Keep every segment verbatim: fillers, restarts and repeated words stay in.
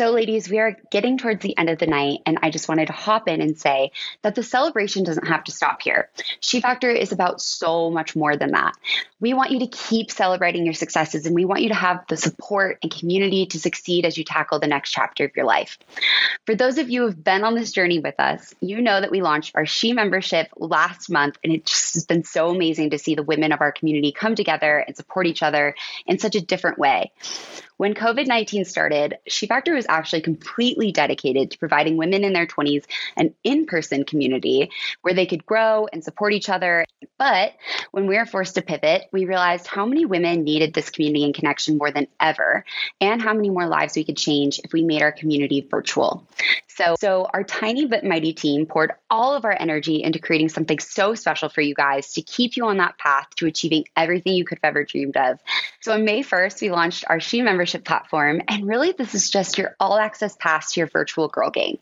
So ladies, we are getting towards the end of the night, and I just wanted to hop in and say that the celebration doesn't have to stop here. She Factor is about so much more than that. We want you to keep celebrating your successes, and we want you to have the support and community to succeed as you tackle the next chapter of your life. For those of you who have been on this journey with us, you know that we launched our She membership last month, and it just has been so amazing to see the women of our community come together and support each other in such a different way. When covid nineteen started, She Factor was actually completely dedicated to providing women in their twenties an in-person community where they could grow and support each other. But when we were forced to pivot, we realized how many women needed this community and connection more than ever, and how many more lives we could change if we made our community virtual. So, so our tiny but mighty team poured all of our energy into creating something so special for you guys to keep you on that path to achieving everything you could have ever dreamed of. So on May first, we launched our She membership platform. And really, this is just your all access pass to your virtual girl gang.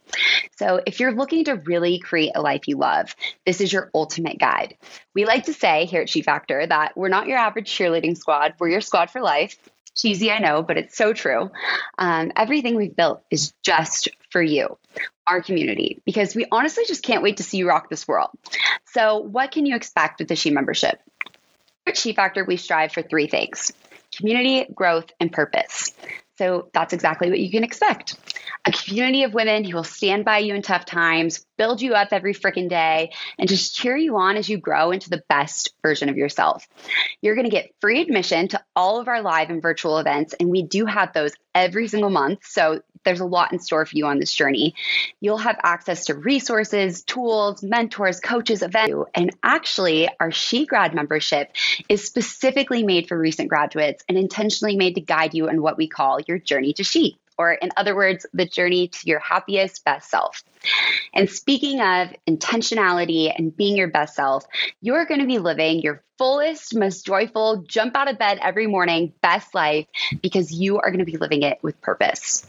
So if you're looking to really create a life you love, this is your ultimate guide. We like to say here at She Factor that we're not your average cheerleading squad. We're your squad for life. Cheesy, I know, but it's so true. Um, everything we've built is just for you, our community, because we honestly just can't wait to see you rock this world. So what can you expect with the She membership? At She Factor, we strive for three things: community, growth, and purpose. So that's exactly what you can expect. A community of women who will stand by you in tough times, build you up every freaking day, and just cheer you on as you grow into the best version of yourself. You're going to get free admission to all of our live and virtual events, and we do have those every single month. So there's a lot in store for you on this journey. You'll have access to resources, tools, mentors, coaches, events. And actually, our SheGrad membership is specifically made for recent graduates and intentionally made to guide you in what we call your journey to She, or in other words, the journey to your happiest, best self. And speaking of intentionality and being your best self, you're going to be living your fullest, most joyful, jump out of bed every morning, best life, because you are going to be living it with purpose.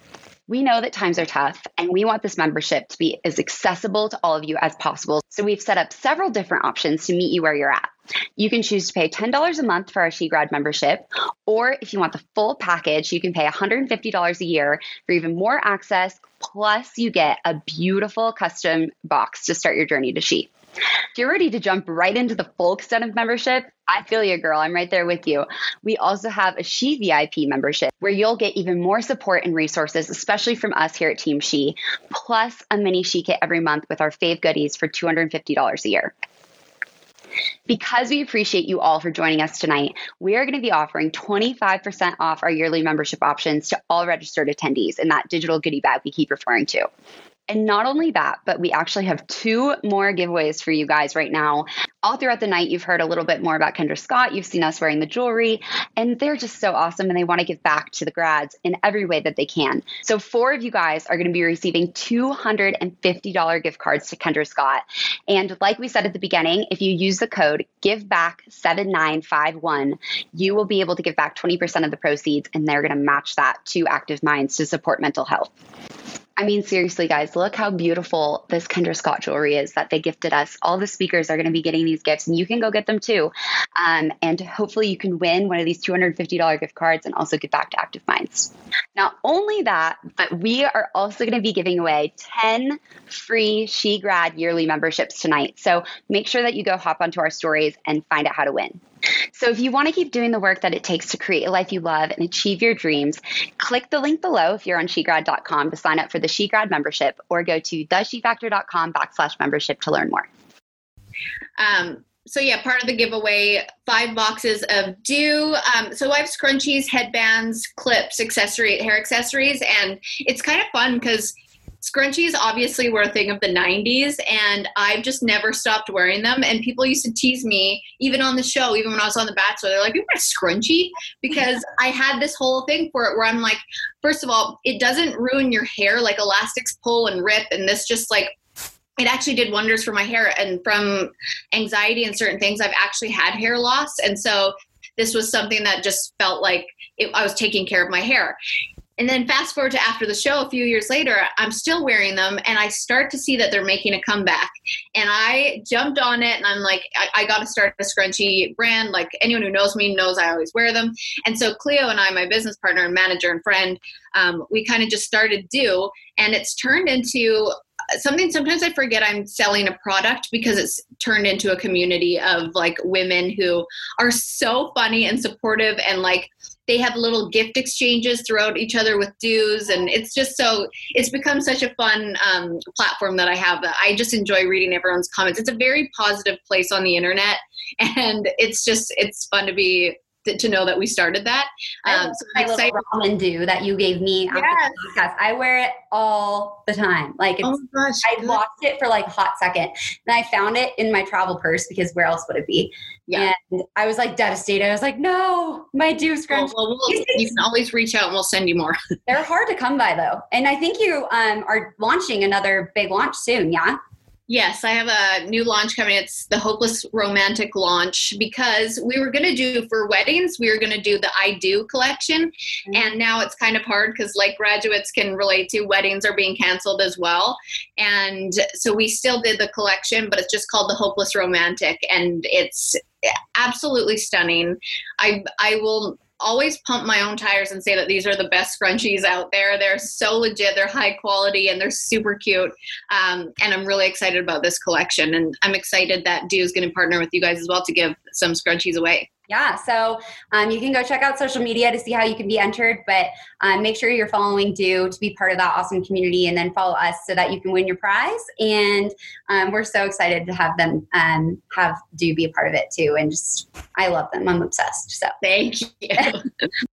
We know that times are tough, and we want this membership to be as accessible to all of you as possible. So we've set up several different options to meet you where you're at. You can choose to pay ten dollars a month for our SheGrad membership, or if you want the full package, you can pay one hundred fifty dollars a year for even more access, plus you get a beautiful custom box to start your journey to She. If you're ready to jump right into the full extent of membership, I feel you, girl. I'm right there with you. We also have a She V I P membership where you'll get even more support and resources, especially from us here at Team She, plus a mini She kit every month with our fave goodies for two hundred fifty dollars a year. Because we appreciate you all for joining us tonight, we are going to be offering twenty-five percent off our yearly membership options to all registered attendees in that digital goodie bag we keep referring to. And not only that, but we actually have two more giveaways for you guys right now. All throughout the night, you've heard a little bit more about Kendra Scott. You've seen us wearing the jewelry, and they're just so awesome, and they want to give back to the grads in every way that they can. So four of you guys are going to be receiving two hundred fifty dollars gift cards to Kendra Scott. And like we said at the beginning, if you use the code give back seven nine five one, you will be able to give back twenty percent of the proceeds, and they're going to match that to Active Minds to support mental health. I mean, seriously, guys, look how beautiful this Kendra Scott jewelry is that they gifted us. All the speakers are going to be getting these gifts, and you can go get them too. Um, and hopefully you can win one of these two hundred fifty dollars gift cards and also give back to Active Minds. Not only that, but we are also going to be giving away ten free SheGrad yearly memberships tonight. So make sure that you go hop onto our stories and find out how to win. So if you want to keep doing the work that it takes to create a life you love and achieve your dreams, click the link below if you're on she grad dot com to sign up for the SheGrad membership, or go to the she factor dot com backslash membership to learn more. Um, so yeah, part of the giveaway, five boxes of Dew. Um, so I have scrunchies, headbands, clips, accessory, hair accessories, and it's kind of fun because scrunchies obviously were a thing of the nineties, and I've just never stopped wearing them. And people used to tease me, even on the show, even when I was on The Bachelor, they're like, "You're not scrunchy," because I had this whole thing for it where I'm like, first of all, it doesn't ruin your hair. Like, elastics pull and rip, and this just like, it actually did wonders for my hair. And from anxiety and certain things, I've actually had hair loss, and so this was something that just felt like it, I was taking care of my hair. And then fast forward to after the show, a few years later, I'm still wearing them, and I start to see that they're making a comeback. And I jumped on it, and I'm like, I, I got to start a scrunchy brand. Like, anyone who knows me knows I always wear them. And so Cleo and I, my business partner and manager and friend, um, we kind of just started Dew, and it's turned into something. Sometimes I forget I'm selling a product because it's turned into a community of like women who are so funny and supportive, and like, they have little gift exchanges throughout each other with Dews. And it's just so, it's become such a fun um, platform that I have. I just enjoy reading everyone's comments. It's a very positive place on the internet. And it's just, it's fun to be, to know that we started that. Um, so my little ramen Dew that you gave me after yes. the podcast. I wear it all the time. Like, it's, oh gosh, I lost it for like a hot second. And I found it in my travel purse because where else would it be? Yeah. And I was like devastated. I was like, no, my Dew scrunchie. Well, well, we'll, you can always reach out and we'll send you more. They're hard to come by though. And I think you um, are launching another big launch soon. Yeah. Yes, I have a new launch coming. It's the Hopeless Romantic launch, because we were going to do for weddings, we were going to do the I Do collection. Mm-hmm. And now it's kind of hard because, like, graduates can relate to, weddings are being canceled as well. And so we still did the collection, but it's just called the Hopeless Romantic. And it's absolutely stunning. I I will always pump my own tires and say that these are the best scrunchies out there. They're so legit, they're high quality, and they're super cute. Um, and I'm really excited about this collection. And I'm excited that Dew is going to partner with you guys as well to give some scrunchies away. Yeah. So um, you can go check out social media to see how you can be entered, but um, make sure you're following Dew to be part of that awesome community, and then follow us so that you can win your prize. And um, we're so excited to have them um, have Dew be a part of it too. And just, I love them. I'm obsessed. So thank you.